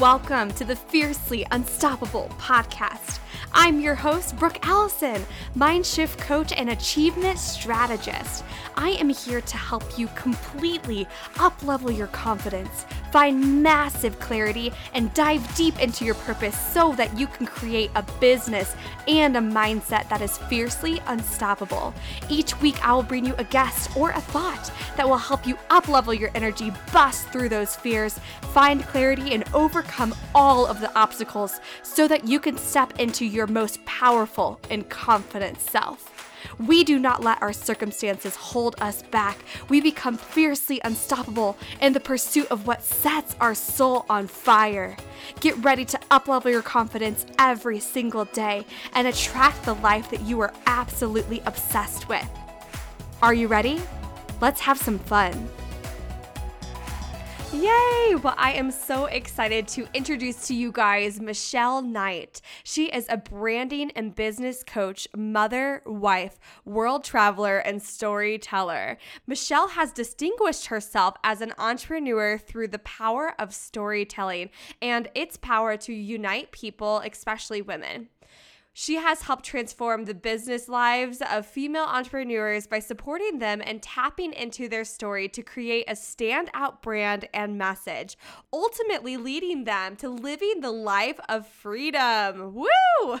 Welcome to the Fiercely Unstoppable Podcast. I'm your host, Brooke Allison, MindShift Coach and Achievement Strategist. I am here to help you completely up-level your confidence, find massive clarity, and dive deep into your purpose so that you can create a business and a mindset that is fiercely unstoppable. Each week, I will bring you a guest or a thought that will help you up-level your energy, bust through those fears, find clarity, and overcome all of the obstacles so that you can step into your most powerful and confident self. We do not let our circumstances hold us back. We become fiercely unstoppable in the pursuit of what sets our soul on fire. Get ready to up-level your confidence every single day and attract the life that you are absolutely obsessed with. Are you ready? Let's have some fun. Yay! Well, I am so excited to introduce to you guys Michelle Knight. She is a branding and business coach, mother, wife, world traveler, and storyteller. Michelle has distinguished herself as an entrepreneur through the power of storytelling and its power to unite people, especially women. She has helped transform the business lives of female entrepreneurs by supporting them and tapping into their story to create a standout brand and message, ultimately leading them to living the life of freedom. Woo!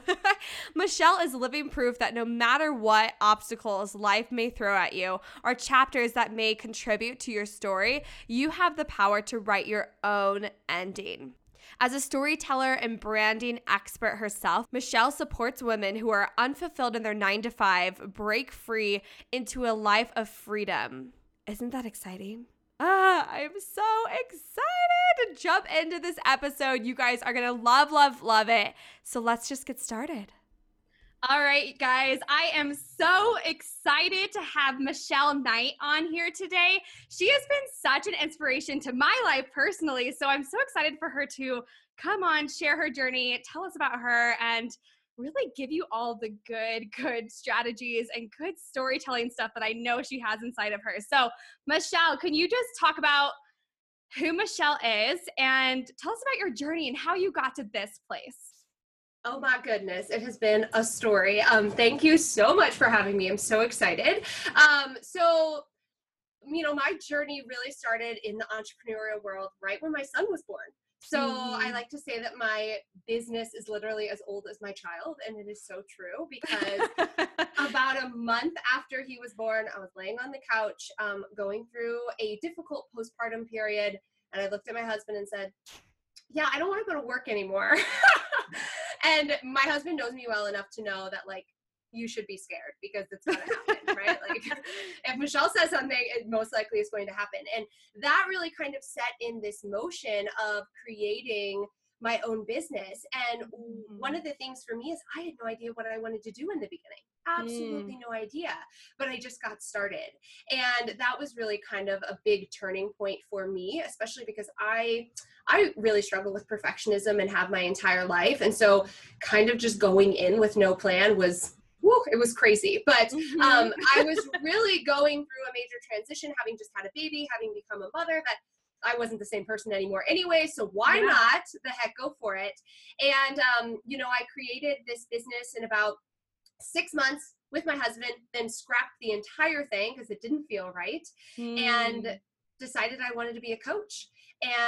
Michelle is living proof that no matter what obstacles life may throw at you or chapters that may contribute to your story, you have the power to write your own ending. As a storyteller and branding expert herself, Michelle supports women who are unfulfilled in their 9-to-5, break free into a life of freedom. Isn't that exciting? I'm so excited to jump into this episode. You guys are going to love, love, love it. So let's just get started. All right, guys, I am so excited to have Michelle Knight on here today. She has been such an inspiration to my life personally, so I'm so excited for her to come on, share her journey, tell us about her, and really give you all the good strategies and good storytelling stuff that I know she has inside of her. So, Michelle, can you just talk about who Michelle is and tell us about your journey and how you got to this place? Oh my goodness, it has been a story. Thank you so much for having me. I'm so excited. My journey really started in the entrepreneurial world right when my son was born. So I like to say that my business is literally as old as my child, and it is so true because about a month after he was born, I was laying on the couch going through a difficult postpartum period, and I looked at my husband and said, yeah, I don't want to go to work anymore. And my husband knows me well enough to know that, like, you should be scared because it's going to happen, right? Like, if Michelle says something, it most likely is going to happen. And that really kind of set in this motion of creating my own business. And one of the things for me is I had no idea what I wanted to do in the beginning. Absolutely no idea. But I just got started. And that was really kind of a big turning point for me, especially because I really struggle with perfectionism and have my entire life. And so kind of just going in with no plan was, woo, it was crazy. But I was really going through a major transition, having just had a baby, having become a mother, that I wasn't the same person anymore anyway, so why not? The heck, go for it. And, I created this business in about 6 months with my husband, then scrapped the entire thing because it didn't feel right, and decided I wanted to be a coach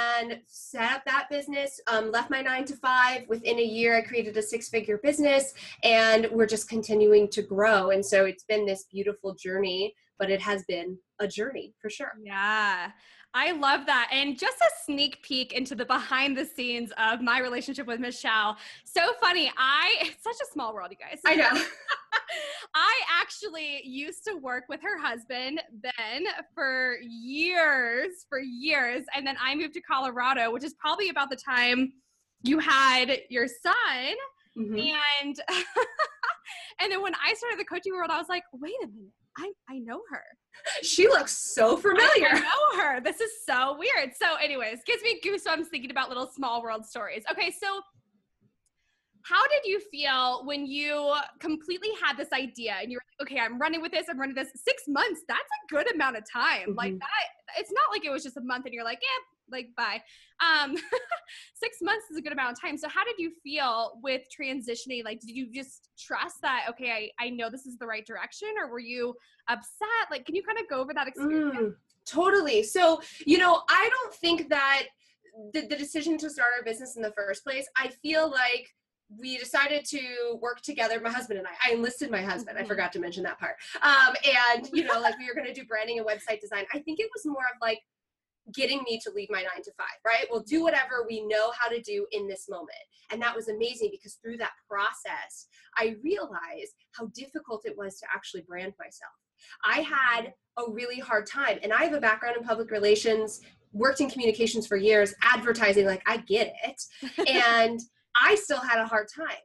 and set up that business, left my 9-to-5. Within a year, I created a 6-figure business, and we're just continuing to grow. And so it's been this beautiful journey, but it has been a journey for sure. Yeah. I love that. And just a sneak peek into the behind the scenes of my relationship with Michelle. So funny. It's such a small world, you guys. I know. I actually used to work with her husband, Ben, for years. And then I moved to Colorado, which is probably about the time you had your son. Mm-hmm. And then when I started the coaching world, I was like, wait a minute. I know her. She looks so familiar. I know her. This is so weird. So anyways, gives me goosebumps thinking about little small world stories. Okay, so how did you feel when you completely had this idea and you're like, okay, I'm running with this. 6 months, that's a good amount of time. Like that, it's not like it was just a month and you're like, yeah, like bye. 6 months is a good amount of time. So how did you feel with transitioning? Like, did you just trust that, okay, I know this is the right direction, or were you upset? Like, can you kind of go over that experience? Totally. So, I don't think that the decision to start our business in the first place, I feel like we decided to work together, my husband and I enlisted my husband. I forgot to mention that part. And like we were going to do branding and website design. I think it was more of like getting me to leave my 9-to-5, right? We'll do whatever we know how to do in this moment. And that was amazing because through that process, I realized how difficult it was to actually brand myself. I had a really hard time, and I have a background in public relations, worked in communications for years, advertising, like I get it. And I still had a hard time.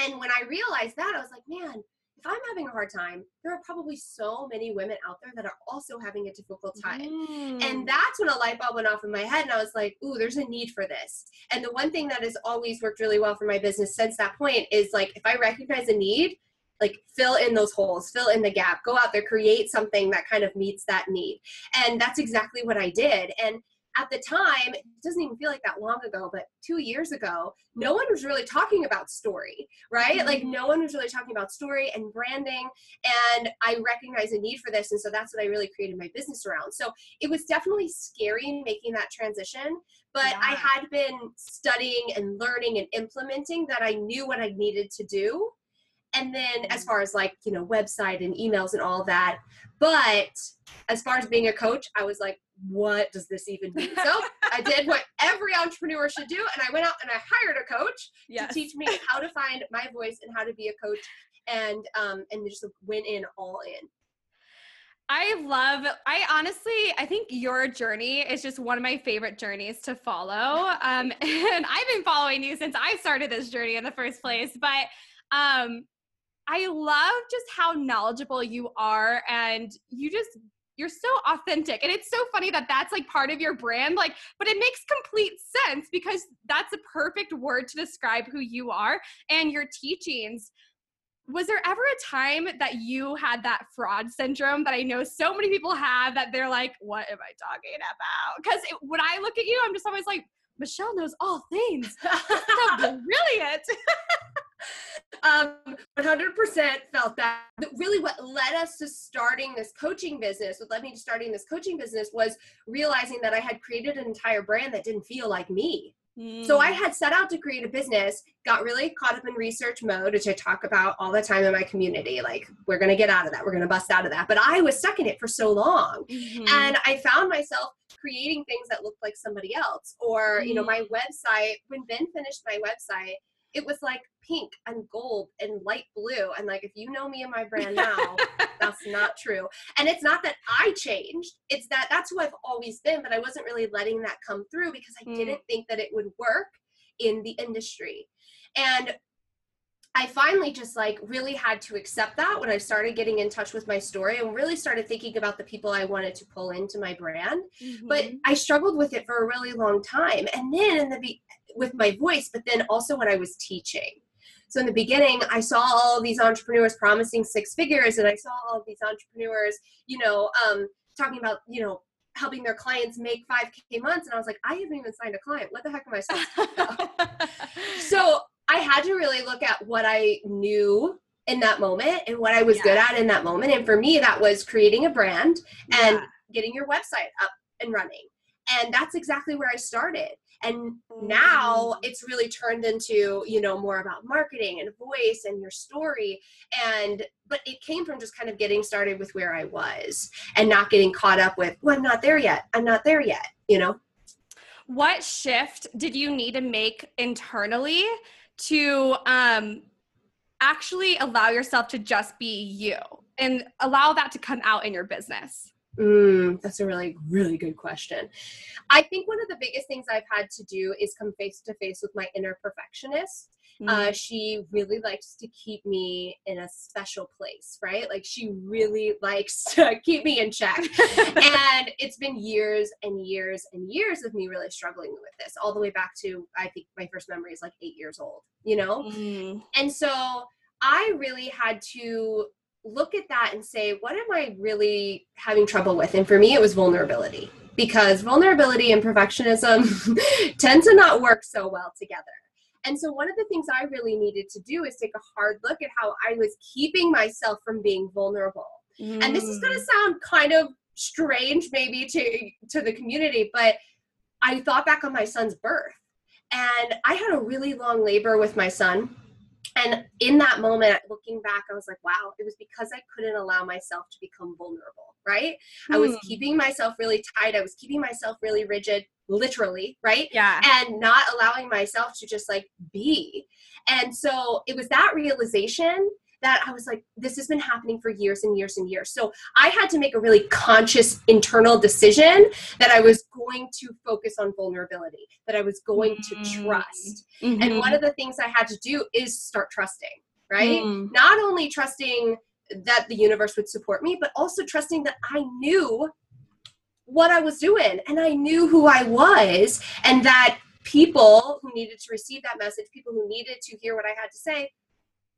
And when I realized that, I was like, man, if I'm having a hard time, there are probably so many women out there that are also having a difficult time. And that's when a light bulb went off in my head, and I was like, ooh, there's a need for this. And the one thing that has always worked really well for my business since that point is like, if I recognize a need, like fill in those holes, fill in the gap, go out there, create something that kind of meets that need. And that's exactly what I did. And at the time, it doesn't even feel like that long ago, but 2 years ago, no one was really talking about story, right? Like no one was really talking about story and branding. And I recognized a need for this. And so that's what I really created my business around. So it was definitely scary making that transition, but I had been studying and learning and implementing that I knew what I needed to do. And then as far as like, website and emails and all that. But as far as being a coach, I was like, what does this even mean? So I did what every entrepreneur should do. And I went out and I hired a coach to teach me how to find my voice and how to be a coach, and just went in all in. I think your journey is just one of my favorite journeys to follow. And I've been following you since I started this journey in the first place, but I love just how knowledgeable you are, and you're so authentic. And it's so funny that that's like part of your brand, like, but it makes complete sense because that's a perfect word to describe who you are and your teachings. Was there ever a time that you had that fraud syndrome that I know so many people have, that they're like, what am I talking about? Because when I look at you, I'm just always like, Michelle knows all things. So brilliant. 100% felt that. But really what led us to starting this coaching business, was realizing that I had created an entire brand that didn't feel like me. So I had set out to create a business, got really caught up in research mode, which I talk about all the time in my community. Like, we're going to get out of that. We're going to bust out of that. But I was stuck in it for so long. And I found myself creating things that looked like somebody else, or, my website, when Ben finished my website, it was like pink and gold and light blue. And like, if you know me and my brand now, that's not true. And it's not that I changed. It's that that's who I've always been, but I wasn't really letting that come through because I didn't think that it would work in the industry. And I finally just like really had to accept that when I started getting in touch with my story and really started thinking about the people I wanted to pull into my brand. But I struggled with it for a really long time. And then with my voice, but then also what I was teaching. So in the beginning, I saw all these entrepreneurs promising six figures, and I saw all these entrepreneurs, talking about, helping their clients make 5K months. And I was like, I haven't even signed a client. What the heck am I supposed to talk about? So I had to really look at what I knew in that moment and what I was good at in that moment. And for me, that was creating a brand and getting your website up and running. And that's exactly where I started. And now it's really turned into, more about marketing and voice and your story. But it came from just kind of getting started with where I was and not getting caught up with, well, I'm not there yet, What shift did you need to make internally to actually allow yourself to just be you and allow that to come out in your business? That's a really, really good question. I think one of the biggest things I've had to do is come face to face with my inner perfectionist. She really likes to keep me in a special place, right? Like she really likes to keep me in check. And it's been years and years and years of me really struggling with this, all the way back to, I think my first memory is like 8 years old, And so I really had to look at that and say, what am I really having trouble with? And for me, it was vulnerability, because vulnerability and perfectionism tend to not work so well together. And so one of the things I really needed to do is take a hard look at how I was keeping myself from being vulnerable. Mm. And this is going to sound kind of strange maybe to the community, but I thought back on my son's birth, and I had a really long labor with my son. And in that moment, looking back, I was like, wow, it was because I couldn't allow myself to become vulnerable, right? Mm. I was keeping myself really tight. I was keeping myself really rigid, literally, right? Yeah. And not allowing myself to just like be. And so it was that realization that I was like, this has been happening for years and years and years. So I had to make a really conscious internal decision that I was going to focus on vulnerability, that I was going to trust. Mm-hmm. And one of the things I had to do is start trusting, right? Mm. Not only trusting that the universe would support me, but also trusting that I knew what I was doing and I knew who I was, and that people who needed to receive that message, people who needed to hear what I had to say,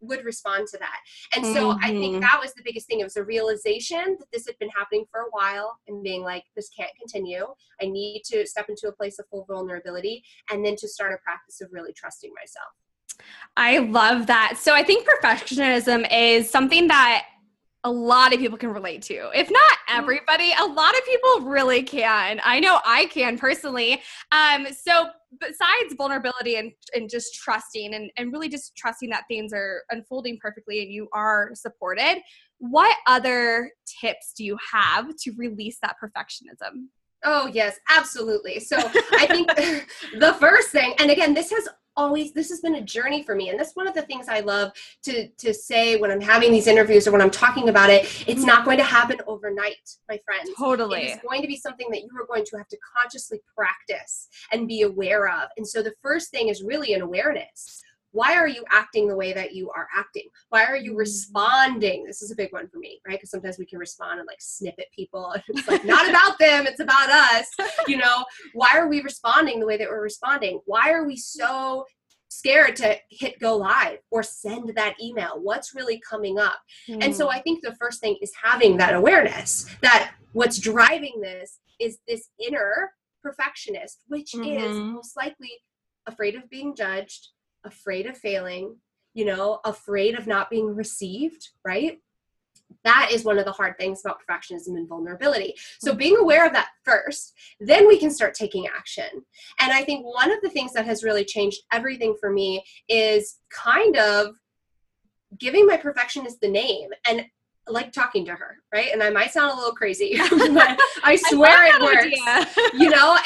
would respond to that. And so I think that was the biggest thing. It was a realization that this had been happening for a while and being like, this can't continue. I need to step into a place of full vulnerability, and then to start a practice of really trusting myself. I love that. So I think perfectionism is something that a lot of people can relate to. If not everybody, a lot of people really can. I know I can personally. So besides vulnerability and just trusting and really just trusting that things are unfolding perfectly and you are supported, what other tips do you have to release that perfectionism? Oh, yes, absolutely. So I think the first thing, and again, this has been a journey for me. And that's one of the things I love to say when I'm having these interviews or when I'm talking about it. It's not going to happen overnight, my friends. Totally. It's going to be something that you are going to have to consciously practice and be aware of. And so the first thing is really an awareness. Why are you acting the way that you are acting? Why are you responding? This is a big one for me, right? Because sometimes we can respond and like snip at people. It's like, not about them, it's about us. You know, why are we responding the way that we're responding? Why are we so scared to hit go live or send that email? What's really coming up? And so I think the first thing is having that awareness that what's driving this is this inner perfectionist, which is most likely afraid of being judged, afraid of failing, you know, afraid of not being received, right? That is one of the hard things about perfectionism and vulnerability. So being aware of that first, then we can start taking action. And I think one of the things that has really changed everything for me is kind of giving my perfectionist the name and like talking to her, right? And I might sound a little crazy, but I swear it works, you know?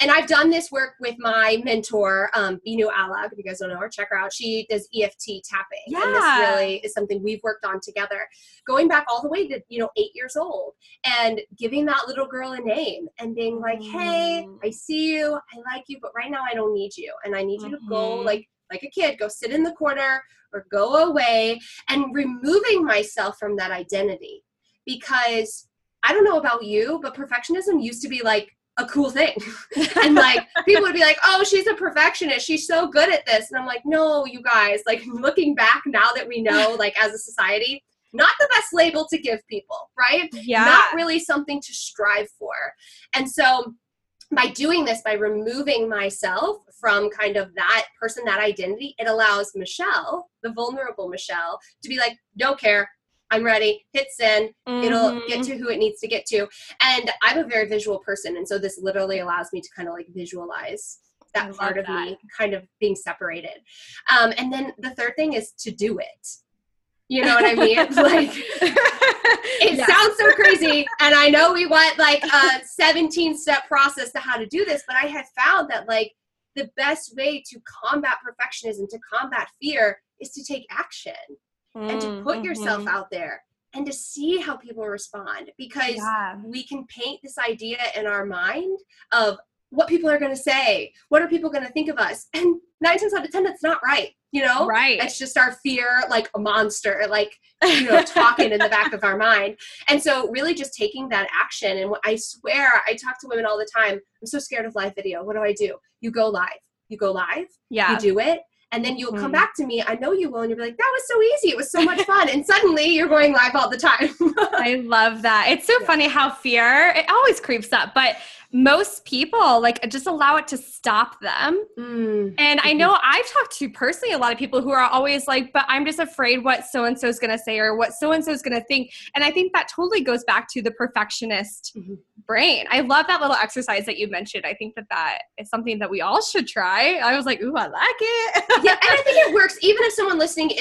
And I've done this work with my mentor, Binu Alag. If you guys don't know her, check her out. She does EFT tapping. Yeah. And this really is something we've worked on together, going back all the way to, 8 years old, and giving that little girl a name and being like, hey, I see you, I like you, but right now I don't need you. And I need you to go like a kid, go sit in the corner or go away, and removing myself from that identity. Because I don't know about you, but perfectionism used to be like a cool thing. And like, people would be like, oh, she's a perfectionist, she's so good at this. And I'm like, no, you guys, like looking back now that we know, like as a society, not the best label to give people, right? Yeah. Not really something to strive for. And so by doing this, by removing myself from kind of that person, that identity, it allows Michelle, the vulnerable Michelle, to be like, don't care, I'm ready, hit send, it'll get to who it needs to get to. And I'm a very visual person. And so this literally allows me to kind of like visualize that part of me kind of being separated. And then the third thing is to do it. You know what I mean? Like, it sounds so crazy. And I know we want like a 17-step process to how to do this, but I have found that like the best way to combat perfectionism, to combat fear, is to take action. And to put yourself out there and to see how people respond, because we can paint this idea in our mind of what people are going to say, what are people going to think of us, and 9 times out of 10 that's not right, you know? Right. It's just our fear, like a monster, like, you know, talking in the back of our mind. And so really just taking that action. And I swear, I talk to women all the time, I'm so scared of live video, what do I do? You go live. You do it. And then you'll come back to me. I know you will. And you'll be like, that was so easy. It was so much fun. And suddenly you're going live all the time. I love that. It's so funny how fear, it always creeps up, but most people like just allow it to stop them. And I know I've talked to personally a lot of people who are always like, but I'm just afraid what so-and-so is going to say or what so-and-so is going to think. And I think that totally goes back to the perfectionist brain. I love that little exercise that you mentioned. I think that that is something that we all should try. I was like, ooh, I like it. Yeah, and I think it works even if someone listening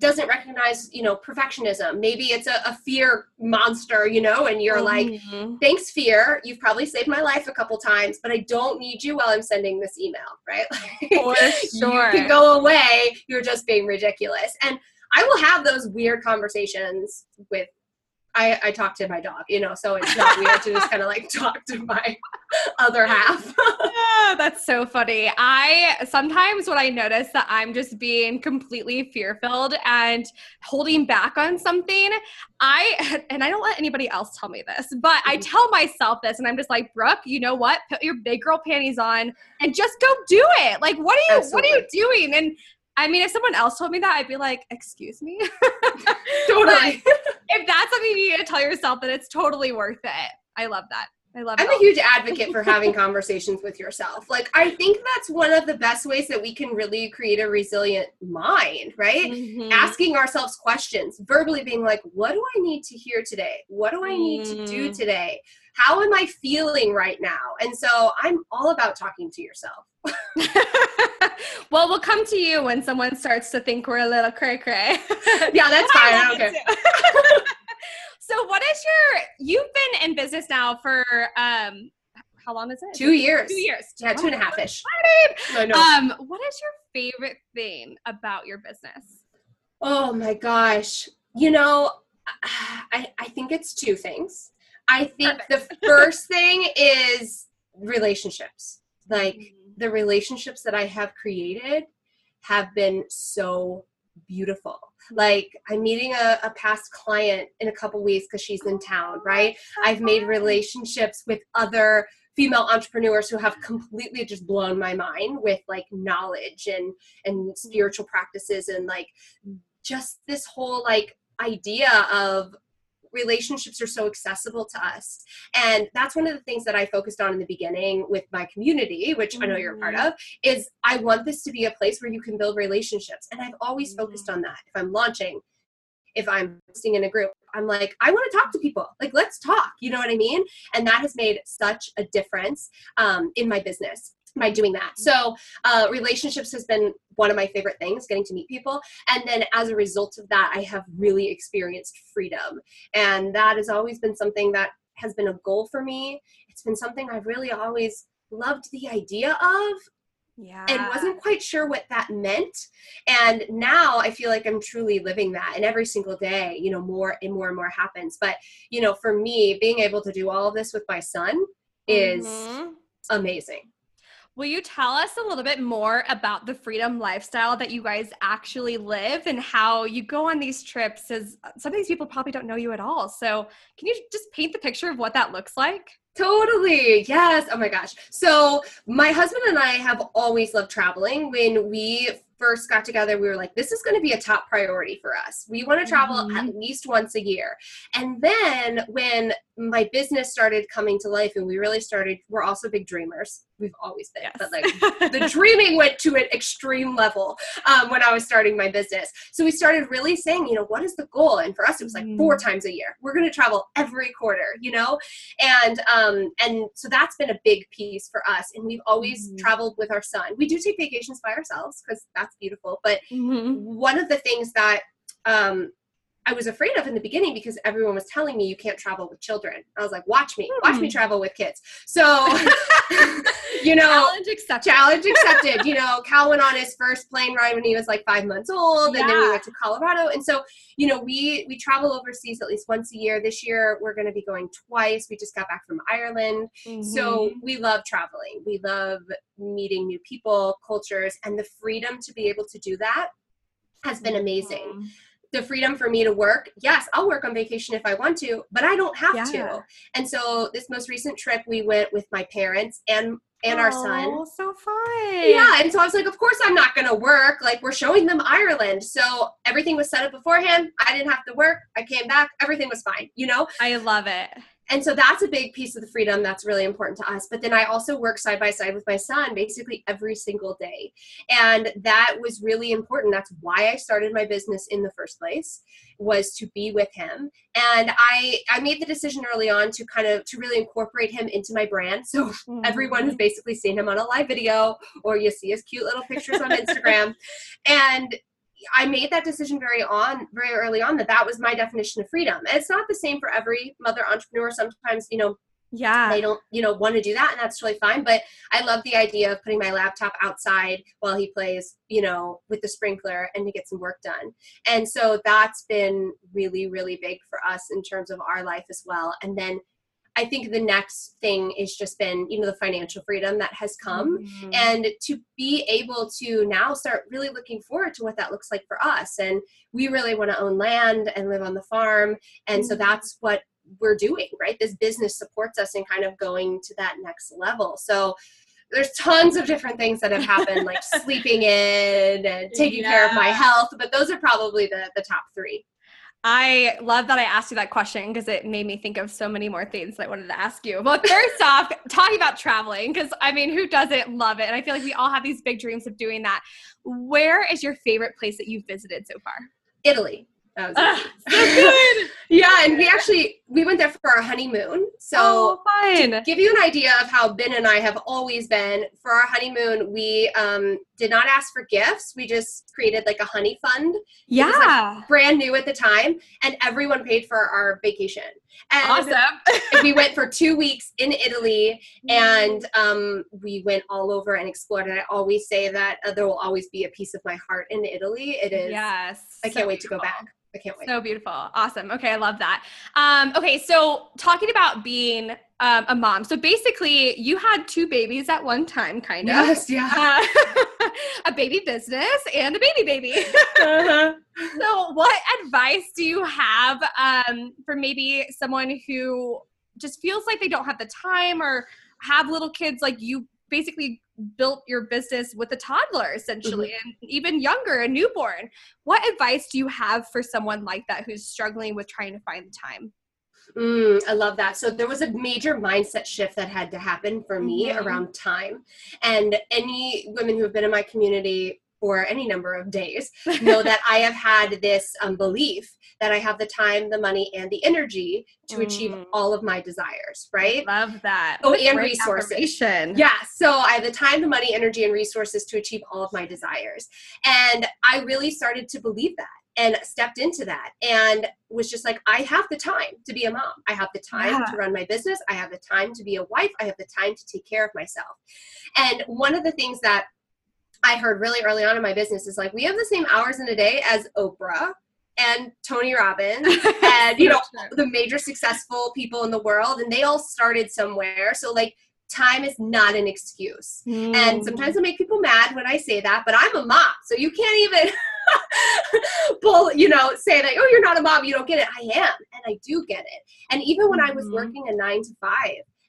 doesn't recognize, you know, perfectionism. Maybe it's a fear monster, you know, and you're like, thanks fear, you've probably saved my life a couple times, but I don't need you while I'm sending this email, right? For sure. You can go away. You're just being ridiculous. And I will have those weird conversations with I talk to my dog, you know, so it's not weird to just kind of like talk to my other half. Yeah, that's so funny. Sometimes when I notice that I'm just being completely fear-filled and holding back on something, I don't let anybody else tell me this, but I tell myself this and I'm just like, Brooke, you know what? Put your big girl panties on and just go do it. Like, what are you doing? And I mean, if someone else told me that, I'd be like, excuse me? Totally. If that's something you need to tell yourself, then it's totally worth it. I love that. I'm a huge advocate for having conversations with yourself. Like, I think that's one of the best ways that we can really create a resilient mind, right? Asking ourselves questions, verbally being like, what do I need to hear today? What do I need to do today? How am I feeling right now? And so I'm all about talking to yourself. Well, we'll come to you when someone starts to think we're a little cray-cray. Yeah, that's fine. I don't care. So what is you've been in business now for, how long is it? 2 years. 2 years. Yeah, 2.5-ish. What is your favorite thing about your business? Oh my gosh. You know, I think it's two things. I think the first thing is relationships. Like the relationships that I have created have been so beautiful. Like I'm meeting a past client in a couple weeks because she's in town, right? I've made relationships with other female entrepreneurs who have completely just blown my mind with like knowledge and spiritual practices and like just this whole like idea of relationships are so accessible to us. And that's one of the things that I focused on in the beginning with my community, which I know you're a part of, is I want this to be a place where you can build relationships. And I've always focused on that. If I'm launching, if I'm sitting in a group, I'm like, I want to talk to people. Like, let's talk. You know what I mean? And that has made such a difference in my business by doing that. So relationships has been one of my favorite things, getting to meet people. And then as a result of that, I have really experienced freedom. And that has always been something that has been a goal for me. It's been something I've really always loved the idea of. Yeah. And wasn't quite sure what that meant. And now I feel like I'm truly living that. And every single day, you know, more and more and more happens. But, you know, for me, being able to do all of this with my son is amazing. Will you tell us a little bit more about the freedom lifestyle that you guys actually live and how you go on these trips? As some of these people probably don't know you at all. So can you just paint the picture of what that looks like? Totally. Yes. Oh my gosh. So my husband and I have always loved traveling. When we first got together, we were like, this is going to be a top priority for us. We want to travel at least once a year. And then when my business started coming to life and we're also big dreamers. We've always been, yes. But like the dreaming went to an extreme level when I was starting my business. So we started really saying, you know, what is the goal? And for us, it was like 4 times a year. We're going to travel every quarter, you know? And so that's been a big piece for us. And we've always traveled with our son. We do take vacations by ourselves because that's beautiful. But one of the things that I was afraid of in the beginning, because everyone was telling me you can't travel with children. I was like, watch me travel with kids. So, you know, challenge accepted, you know, Cal went on his first plane ride when he was like 5 months old, and then we went to Colorado. And so, you know, we travel overseas at least once a year. This year, we're going to be going twice. We just got back from Ireland. So we love traveling. We love meeting new people, cultures, and the freedom to be able to do that has been amazing. the freedom for me to work. Yes, I'll work on vacation if I want to, but I don't have to. And so this most recent trip, we went with my parents and our son. Oh, so fun. Yeah. And so I was like, of course I'm not going to work. Like, we're showing them Ireland. So everything was set up beforehand. I didn't have to work. I came back. Everything was fine, you know? I love it. And so that's a big piece of the freedom that's really important to us. But then I also work side by side with my son basically every single day. And that was really important. That's why I started my business in the first place, was to be with him. And I made the decision early on to kind of, to really incorporate him into my brand. So everyone has basically seen him on a live video, or you see his cute little pictures on Instagram. And I made that decision very early on, that was my definition of freedom. And it's not the same for every mother entrepreneur. Sometimes, you know, they don't, you know, want to do that, and that's really fine. But I love the idea of putting my laptop outside while he plays, you know, with the sprinkler, and to get some work done. And so that's been really, really big for us in terms of our life as well. And then I think the next thing is just been, you know, the financial freedom that has come, and to be able to now start really looking forward to what that looks like for us. And we really want to own land and live on the farm. And so that's what we're doing, right? This business supports us in kind of going to that next level. So there's tons of different things that have happened, like sleeping in and taking care of my health, but those are probably the top three. I love that I asked you that question, because it made me think of so many more things that I wanted to ask you. But first off, talking about traveling, because I mean, who doesn't love it? And I feel like we all have these big dreams of doing that. Where is your favorite place that you've visited so far? Italy. That was so good. Yeah. And we went there for our honeymoon. So to give you an idea of how Ben and I have always been, for our honeymoon, we did not ask for gifts. We just created like a honey fund. Yeah. It was like brand new at the time. And everyone paid for our vacation. And awesome. We went for 2 weeks in Italy, and we went all over and explored. And I always say that there will always be a piece of my heart in Italy. It is. Yes. I can't wait to go back. I can't wait. So beautiful. Awesome. Okay. I love that. Okay. So talking about being a mom. So basically you had two babies at one time, kind of. Yes. Yeah. A baby business and a baby. So what advice do you have for maybe someone who just feels like they don't have the time or have little kids? Like, you basically built your business with a toddler essentially, and even younger, a newborn. What advice do you have for someone like that who's struggling with trying to find the time? I love that. So there was a major mindset shift that had to happen for me around time. And any women who have been in my community for any number of days know that I have had this belief that I have the time, the money, and the energy to achieve all of my desires, right? Love that. Oh, and resources. Yeah. So I have the time, the money, energy, and resources to achieve all of my desires. And I really started to believe that and stepped into that and was just like, I have the time to be a mom. I have the time to run my business. I have the time to be a wife. I have the time to take care of myself. And one of the things that I heard really early on in my business is like, we have the same hours in a day as Oprah and Tony Robbins and, you know, the major successful people in the world, and they all started somewhere. So like, time is not an excuse. And sometimes I make people mad when I say that, but I'm a mom. So you can't even say that, oh, you're not a mom, you don't get it. I am. And I do get it. And even when I was working a 9-to-5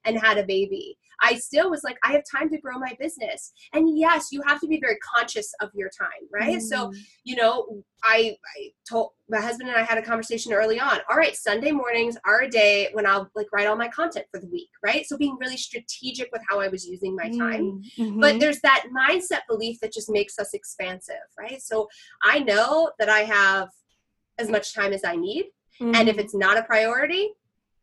and had a baby, I still was like, I have time to grow my business. And yes, you have to be very conscious of your time, right? So, you know, I told my husband, and I had a conversation early on. All right, Sunday mornings are a day when I'll like write all my content for the week, right? So being really strategic with how I was using my time. But there's that mindset belief that just makes us expansive, right? So I know that I have as much time as I need. And if it's not a priority,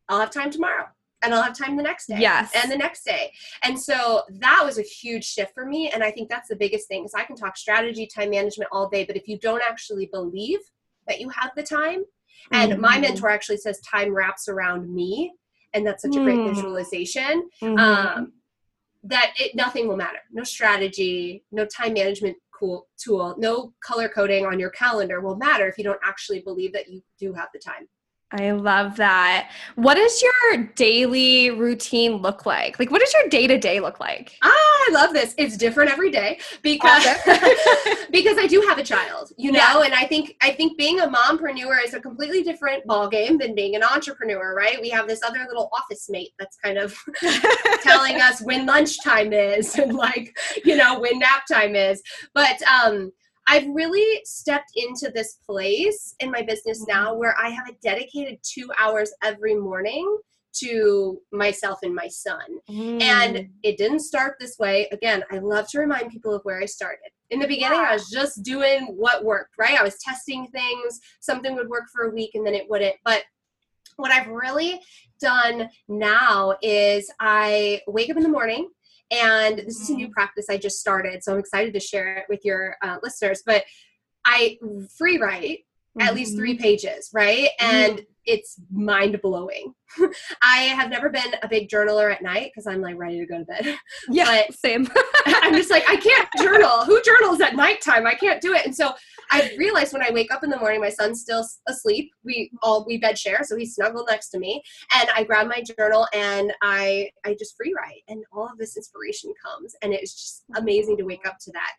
I'll have time tomorrow. And I'll have time the next day and the next day. And so that was a huge shift for me. And I think that's the biggest thing, because I can talk strategy, time management all day, but if you don't actually believe that you have the time, and my mentor actually says time wraps around me. And that's such a great visualization, that nothing will matter. No strategy, no time management tool, no color coding on your calendar will matter if you don't actually believe that you do have the time. I love that. What does your daily routine look like? Like, what does your day-to-day look like? Ah, I love this. It's different every day because, because I do have a child, you know? Yeah. And I think being a mompreneur is a completely different ballgame than being an entrepreneur, right? We have this other little office mate that's kind of telling us when lunchtime is and, like, you know, when nap time is. But, I've really stepped into this place in my business now where I have a dedicated 2 hours every morning to myself and my son. And it didn't start this way. Again, I love to remind people of where I started. In the beginning, I was just doing what worked, right? I was testing things. Something would work for a week and then it wouldn't. But what I've really done now is I wake up in the morning. And this is a new practice I just started, so I'm excited to share it with your listeners. But I free write at least 3 pages, right? And it's mind-blowing. I have never been a big journaler at night because I'm, like, ready to go to bed. Yeah, but same. I'm just like, I can't journal. Who journals at nighttime? I can't do it. And so I realized when I wake up in the morning, my son's still asleep. We bed share, so he's snuggled next to me. And I grab my journal and I just free write. And all of this inspiration comes. And it's just amazing to wake up to that.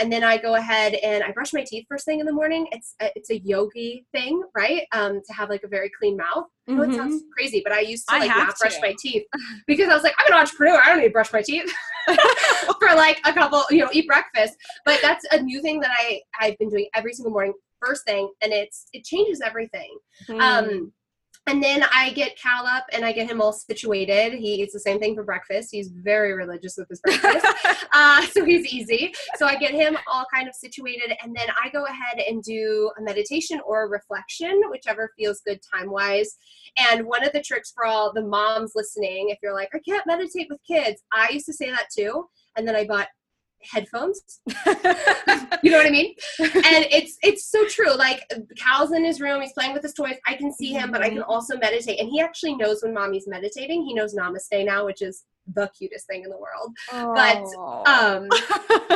And then I go ahead and I brush my teeth first thing in the morning. It's a yogi thing, right? To have, like, a very clean mouth. I know it sounds crazy, but I used to not brush my teeth because I was like, I'm an entrepreneur. I don't need to brush my teeth for like a couple, you know, eat breakfast. But that's a new thing that I've been doing every single morning, first thing. And it changes everything. And then I get Cal up and I get him all situated. He eats the same thing for breakfast. He's very religious with his breakfast. So he's easy. So I get him all kind of situated. And then I go ahead and do a meditation or a reflection, whichever feels good time-wise. And one of the tricks for all the moms listening, if you're like, I can't meditate with kids. I used to say that too. And then I bought headphones. You know what I mean? And it's so true. Like, Cal's in his room, he's playing with his toys. I can see him, but I can also meditate. And he actually knows when mommy's meditating. He knows namaste now, which is the cutest thing in the world. But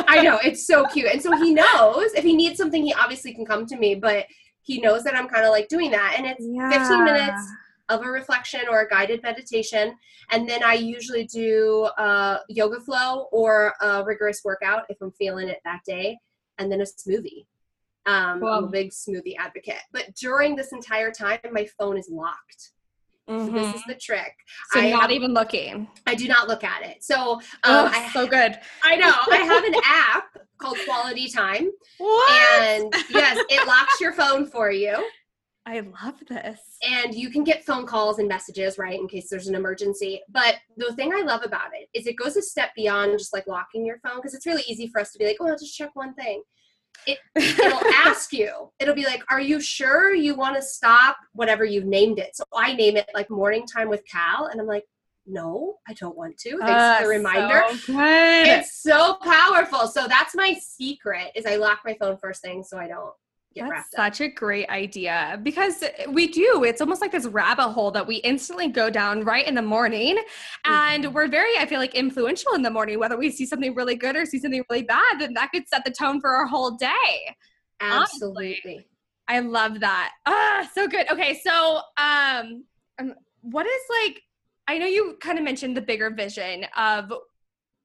I know, it's so cute. And so he knows if he needs something, he obviously can come to me, but he knows that I'm kind of like doing that. And it's 15 minutes of a reflection or a guided meditation. And then I usually do yoga flow or a rigorous workout if I'm feeling it that day. And then a smoothie. I'm a big smoothie advocate. But during this entire time, my phone is locked. So this is the trick. So even looking. I do not look at it. So so good. I know. I have an app called Quality Time. What? And yes, it locks your phone for you. I love this. And you can get phone calls and messages, right, in case there's an emergency. But the thing I love about it is it goes a step beyond just, like, locking your phone, because it's really easy for us to be like, oh, I'll just check one thing. It'll ask you. It'll be like, are you sure you want to stop whatever you've named it? So I name it, like, Morning Time with Cal, and I'm like, no, I don't want to. Thanks for the reminder. So good. It's so powerful. So that's my secret, is I lock my phone first thing so I don't. That's such a great idea, because we do. It's almost like this rabbit hole that we instantly go down right in the morning. And we're very, I feel like, influential in the morning, whether we see something really good or see something really bad, then that could set the tone for our whole day. Absolutely. Honestly. I love that. So good. Okay. So, what is, like, I know you kind of mentioned the bigger vision of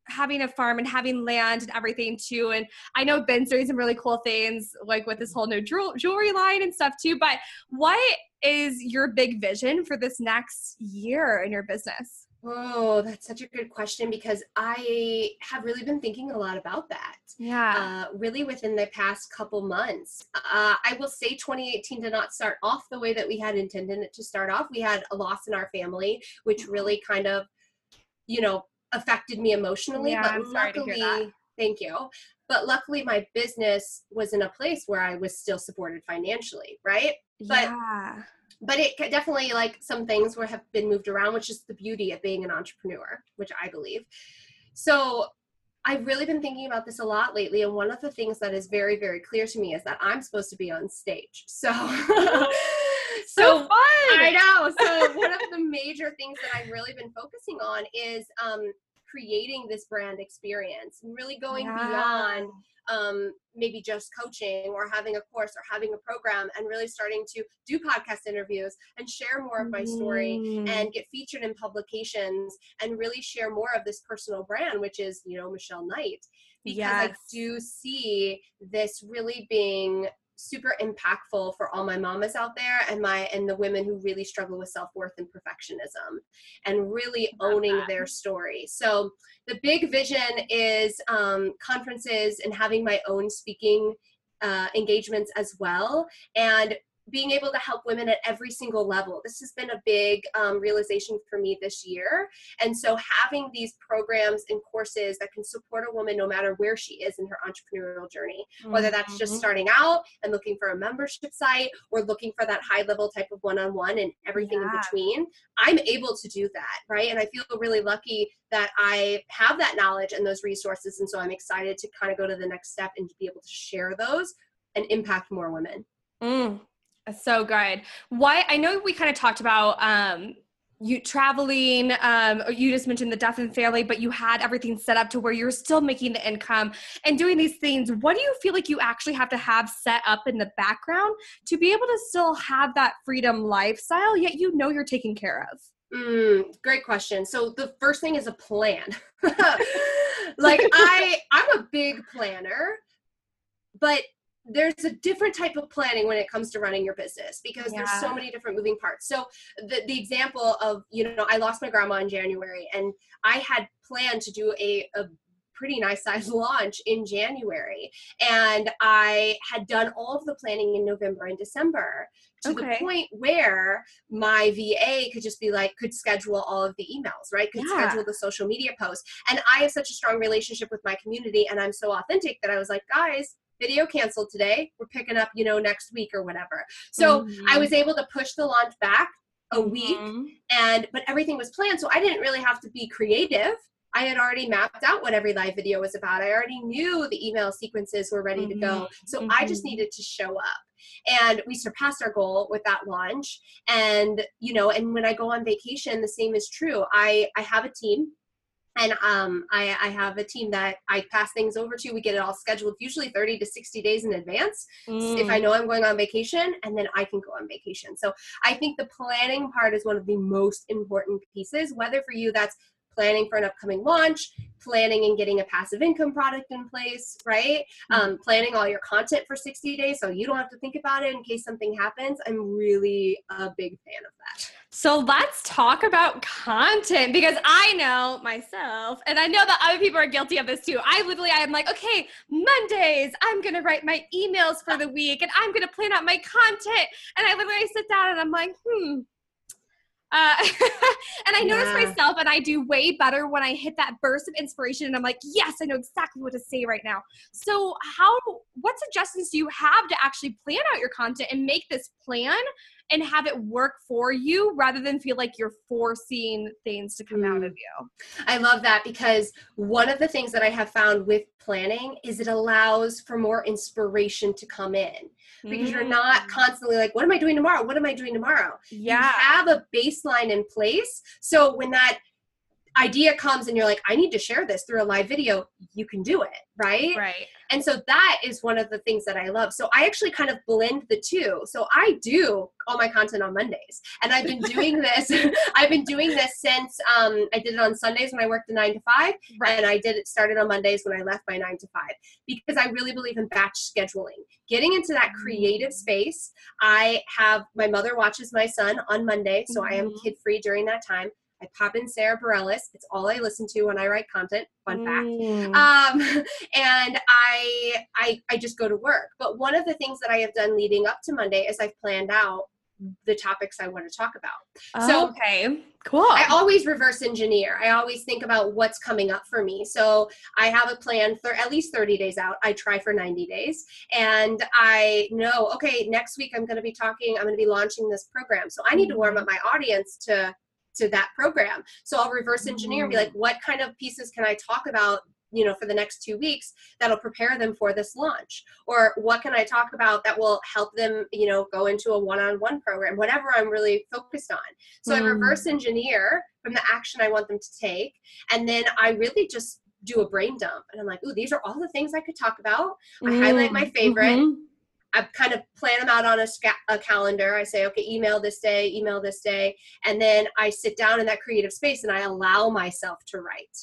having a farm and having land and everything too. And I know Ben's doing some really cool things, like with this whole new jewelry line and stuff too, but what is your big vision for this next year in your business? Oh, that's such a good question, because I have really been thinking a lot about that. Yeah. Really within the past couple months. I will say 2018 did not start off the way that we had intended it to start off. We had a loss in our family, which really kind of, you know, affected me emotionally, but I'm sorry to hear that. Thank you. But luckily my business was in a place where I was still supported financially. Right. But it definitely, like, some things have been moved around, which is the beauty of being an entrepreneur, which I believe. So I've really been thinking about this a lot lately. And one of the things that is very, very clear to me is that I'm supposed to be on stage. So so fun. I know. So one of the major things that I've really been focusing on is creating this brand experience and really going beyond maybe just coaching or having a course or having a program, and really starting to do podcast interviews and share more of my story and get featured in publications and really share more of this personal brand, which is, you know, Michelle Knight, because I do see this really being super impactful for all my mamas out there and the women who really struggle with self-worth and perfectionism, and really owning their story. So the big vision is conferences and having my own speaking engagements as well, and being able to help women at every single level. This has been a big realization for me this year. And so having these programs and courses that can support a woman no matter where she is in her entrepreneurial journey, whether that's just starting out and looking for a membership site or looking for that high level type of one-on-one and everything in between, I'm able to do that, right? And I feel really lucky that I have that knowledge and those resources. And so I'm excited to kind of go to the next step and to be able to share those and impact more women. So good. Why? I know we kind of talked about you traveling, or you just mentioned the death and family, but you had everything set up to where you're still making the income and doing these things. What do you feel like you actually have to have set up in the background to be able to still have that freedom lifestyle, yet you know you're taken care of? Great question. So the first thing is a plan. Like I'm a big planner, but there's a different type of planning when it comes to running your business, because there's so many different moving parts. So the example of, you know, I lost my grandma in January, and I had planned to do a pretty nice size launch in January. And I had done all of the planning in November and December to the point where my VA could just be like, could schedule all of the emails, right? Could schedule the social media posts. And I have such a strong relationship with my community, and I'm so authentic that I was like, guys, video canceled today. We're picking up, you know, next week or whatever. So I was able to push the launch back a week, but everything was planned. So I didn't really have to be creative. I had already mapped out what every live video was about. I already knew the email sequences were ready to go. So I just needed to show up. And we surpassed our goal with that launch. And, you know, and when I go on vacation, the same is true. I have a team. And I have a team that I pass things over to. We get it all scheduled, usually 30 to 60 days in advance, if I know I'm going on vacation, and then I can go on vacation. So I think the planning part is one of the most important pieces, whether for you that's planning for an upcoming launch, planning and getting a passive income product in place, right? Planning all your content for 60 days so you don't have to think about it in case something happens. I'm really a big fan of that. So let's talk about content, because I know myself, and I know that other people are guilty of this too. I'm like, okay, Mondays, I'm going to write my emails for the week, and I'm going to plan out my content. And I literally sit down and I'm like, and I notice myself, and I do way better when I hit that burst of inspiration and I'm like, yes, I know exactly what to say right now. So what suggestions do you have to actually plan out your content and make this plan and have it work for you rather than feel like you're forcing things to come out of you? I love that, because one of the things that I have found with planning is it allows for more inspiration to come in, because you're not constantly like, what am I doing tomorrow? What am I doing tomorrow? You have a baseline in place. So when that idea comes and you're like, I need to share this through a live video, you can do it, right? Right. And so that is one of the things that I love. So I actually kind of blend the two. So I do all my content on Mondays, and I've been doing this. I've been doing this since I did it on Sundays when I worked a 9 to 5, and I started on Mondays when I left my 9 to 5, because I really believe in batch scheduling, getting into that creative space. I have, my mother watches my son on Monday, so I am kid free during that time. I pop in Sarah Bareilles. It's all I listen to when I write content. Fun fact. And I just go to work. But one of the things that I have done leading up to Monday is I've planned out the topics I want to talk about. Okay, cool. I always reverse engineer. I always think about what's coming up for me. So I have a plan for at least 30 days out. I try for 90 days. And I know, okay, next week I'm going to be launching this program. So I need to warm up my audience to that program. So I'll reverse engineer and be like, what kind of pieces can I talk about you know, for the next 2 weeks that'll prepare them for this launch? Or what can I talk about that will help them, you know, go into a one-on-one program, whatever I'm really focused on. So I reverse engineer from the action I want them to take. And then I really just do a brain dump. And I'm like, ooh, these are all the things I could talk about. I highlight my favorite. I kind of plan them out on a calendar. I say, okay, email this day. And then I sit down in that creative space and I allow myself to write.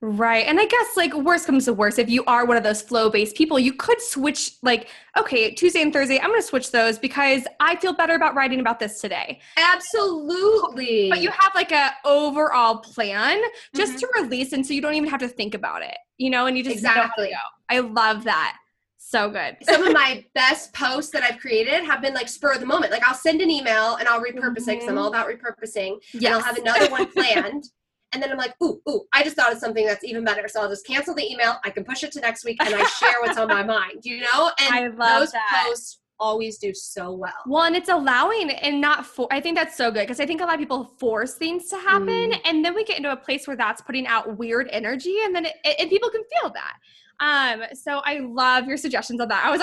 Right. And I guess, like, worst comes to worst, if you are one of those flow-based people, you could switch, like, okay, Tuesday and Thursday, I'm going to switch those because I feel better about writing about this today. Absolutely. But you have like an overall plan just to release. And so you don't even have to think about it, you know, and you just know how to go. I love that. So good. Some of my best posts that I've created have been like spur of the moment. Like, I'll send an email and I'll repurpose it because I'm all about repurposing. Yeah. And I'll have another one planned. And then I'm like, ooh, I just thought of something that's even better. So I'll just cancel the email. I can push it to next week and I share what's on my mind, you know? And I love those posts always do so well. Well, and it's allowing and not for, I think that's so good because I think a lot of people force things to happen and then we get into a place where that's putting out weird energy and then and people can feel that. So I love your suggestions on that. I was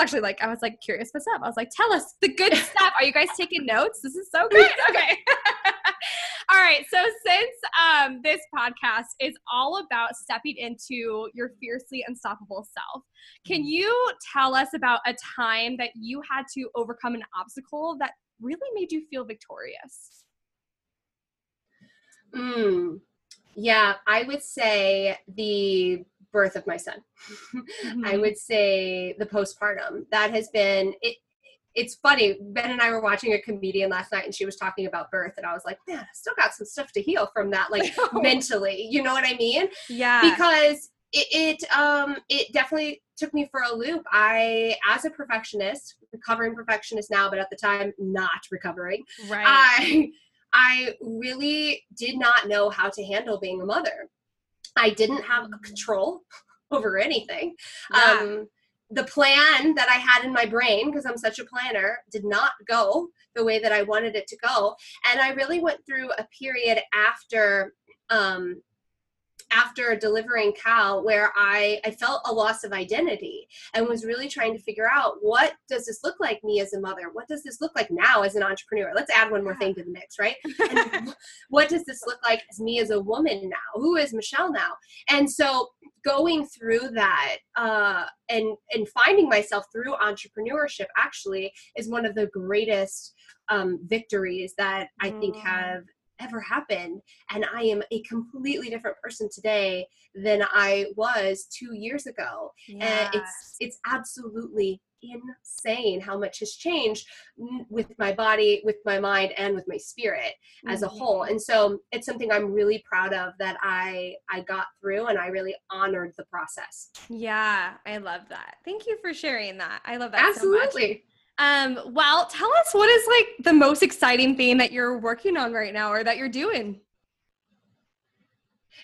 curious what's up. I was like, tell us the good stuff. Are you guys taking notes? This is so good. Okay. All right. So since, this podcast is all about stepping into your fiercely unstoppable self, can you tell us about a time that you had to overcome an obstacle that really made you feel victorious? Yeah, I would say the birth of my son. I would say the postpartum. that has been it. It's funny. Ben and I were watching a comedian last night and she was talking about birth and I was like, man, I still got some stuff to heal from that, like mentally, you know what I mean? Yeah. Because it definitely took me for a loop. I, as a perfectionist, recovering perfectionist now, but at the time, not recovering. Right. I really did not know how to handle being a mother. I didn't have control over anything. Yeah. The plan that I had in my brain, because I'm such a planner, did not go the way that I wanted it to go. And I really went through a period after delivering Cal where I felt a loss of identity and was really trying to figure out, what does this look like me as a mother? What does this look like now as an entrepreneur? Let's add one more thing to the mix, right? And what does this look like as me as a woman now? Who is Michelle now? And so going through that and finding myself through entrepreneurship actually is one of the greatest victories that I think have ever happened. And I am a completely different person today than I was 2 years ago. Yes. And it's absolutely insane how much has changed with my body, with my mind, and with my spirit as a whole. And so it's something I'm really proud of that I got through and I really honored the process. Yeah. I love that. Thank you for sharing that. I love that. Absolutely. So much. Well, tell us, what is like the most exciting thing that you're working on right now or that you're doing?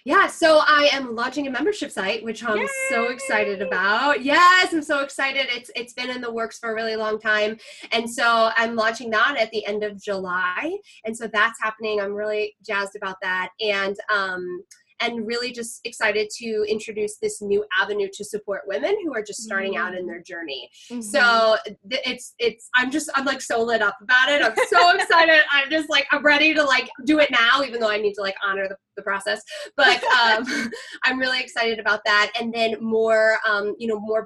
Yeah. So I am launching a membership site, which I'm so excited about. Yes. I'm so excited. It's been in the works for a really long time. And so I'm launching that at the end of July. And so that's happening. I'm really jazzed about that. And really just excited to introduce this new avenue to support women who are just starting out in their journey. So I'm like so lit up about it. I'm so excited. I'm ready to like do it now, even though I need to like honor the process, but I'm really excited about that. And then more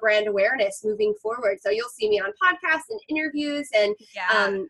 brand awareness moving forward. So you'll see me on podcasts and interviews and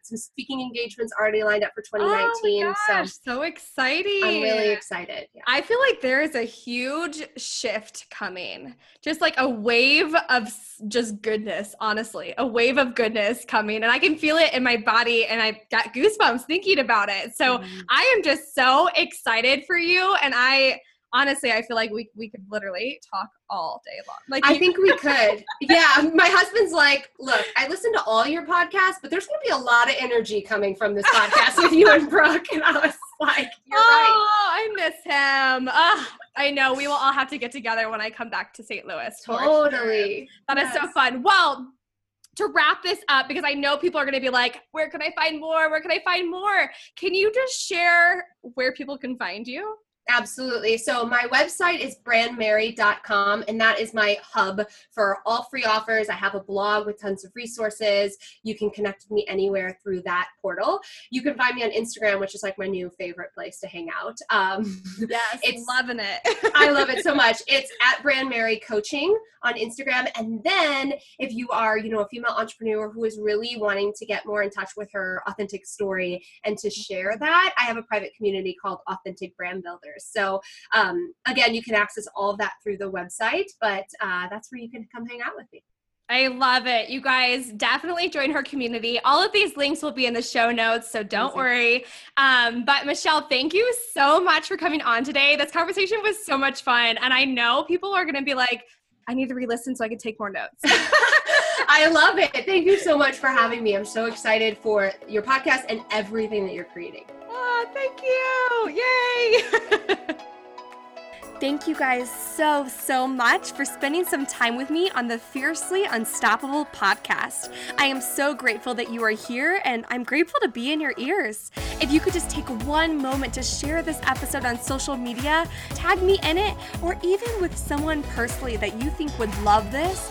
some speaking engagements already lined up for 2019. Oh my gosh, so exciting. I'm really excited. Yeah. I feel like there is a huge shift coming, just like a wave of just goodness, honestly, a wave of goodness coming. And I can feel it in my body and I've got goosebumps thinking about it. So I am just so excited for you. And I honestly, I feel like we could literally talk all day long. Like, I think we could. Yeah. My husband's like, look, I listen to all your podcasts, but there's going to be a lot of energy coming from this podcast with you and Brooke. And I was like, you're right. I miss him. I know we will all have to get together when I come back to St. Louis. Totally. That is so fun. Well, to wrap this up, because I know people are going to be like, where can I find more? Can you just share where people can find you? Absolutely. So my website is brandmerry.com, and that is my hub for all free offers. I have a blog with tons of resources. You can connect with me anywhere through that portal. You can find me on Instagram, which is like my new favorite place to hang out. Yes, it's loving it. I love it so much. It's @brandmerrycoaching on Instagram. And then if you are, you know, a female entrepreneur who is really wanting to get more in touch with her authentic story and to share that, I have a private community called Authentic Brand Builders. So again, you can access all of that through the website, but that's where you can come hang out with me. I love it. You guys definitely join her community. All of these links will be in the show notes, so don't worry. But Michelle, thank you so much for coming on today. This conversation was so much fun. And I know people are going to be like, I need to re-listen so I can take more notes. I love it. Thank you so much for having me. I'm so excited for your podcast and everything that you're creating. Oh, thank you. Yay. Thank you guys so much for spending some time with me on the Fiercely Unstoppable podcast. I am so grateful that you are here, and I'm grateful to be in your ears. If you could just take one moment to share this episode on social media, tag me in it, or even with someone personally that you think would love this,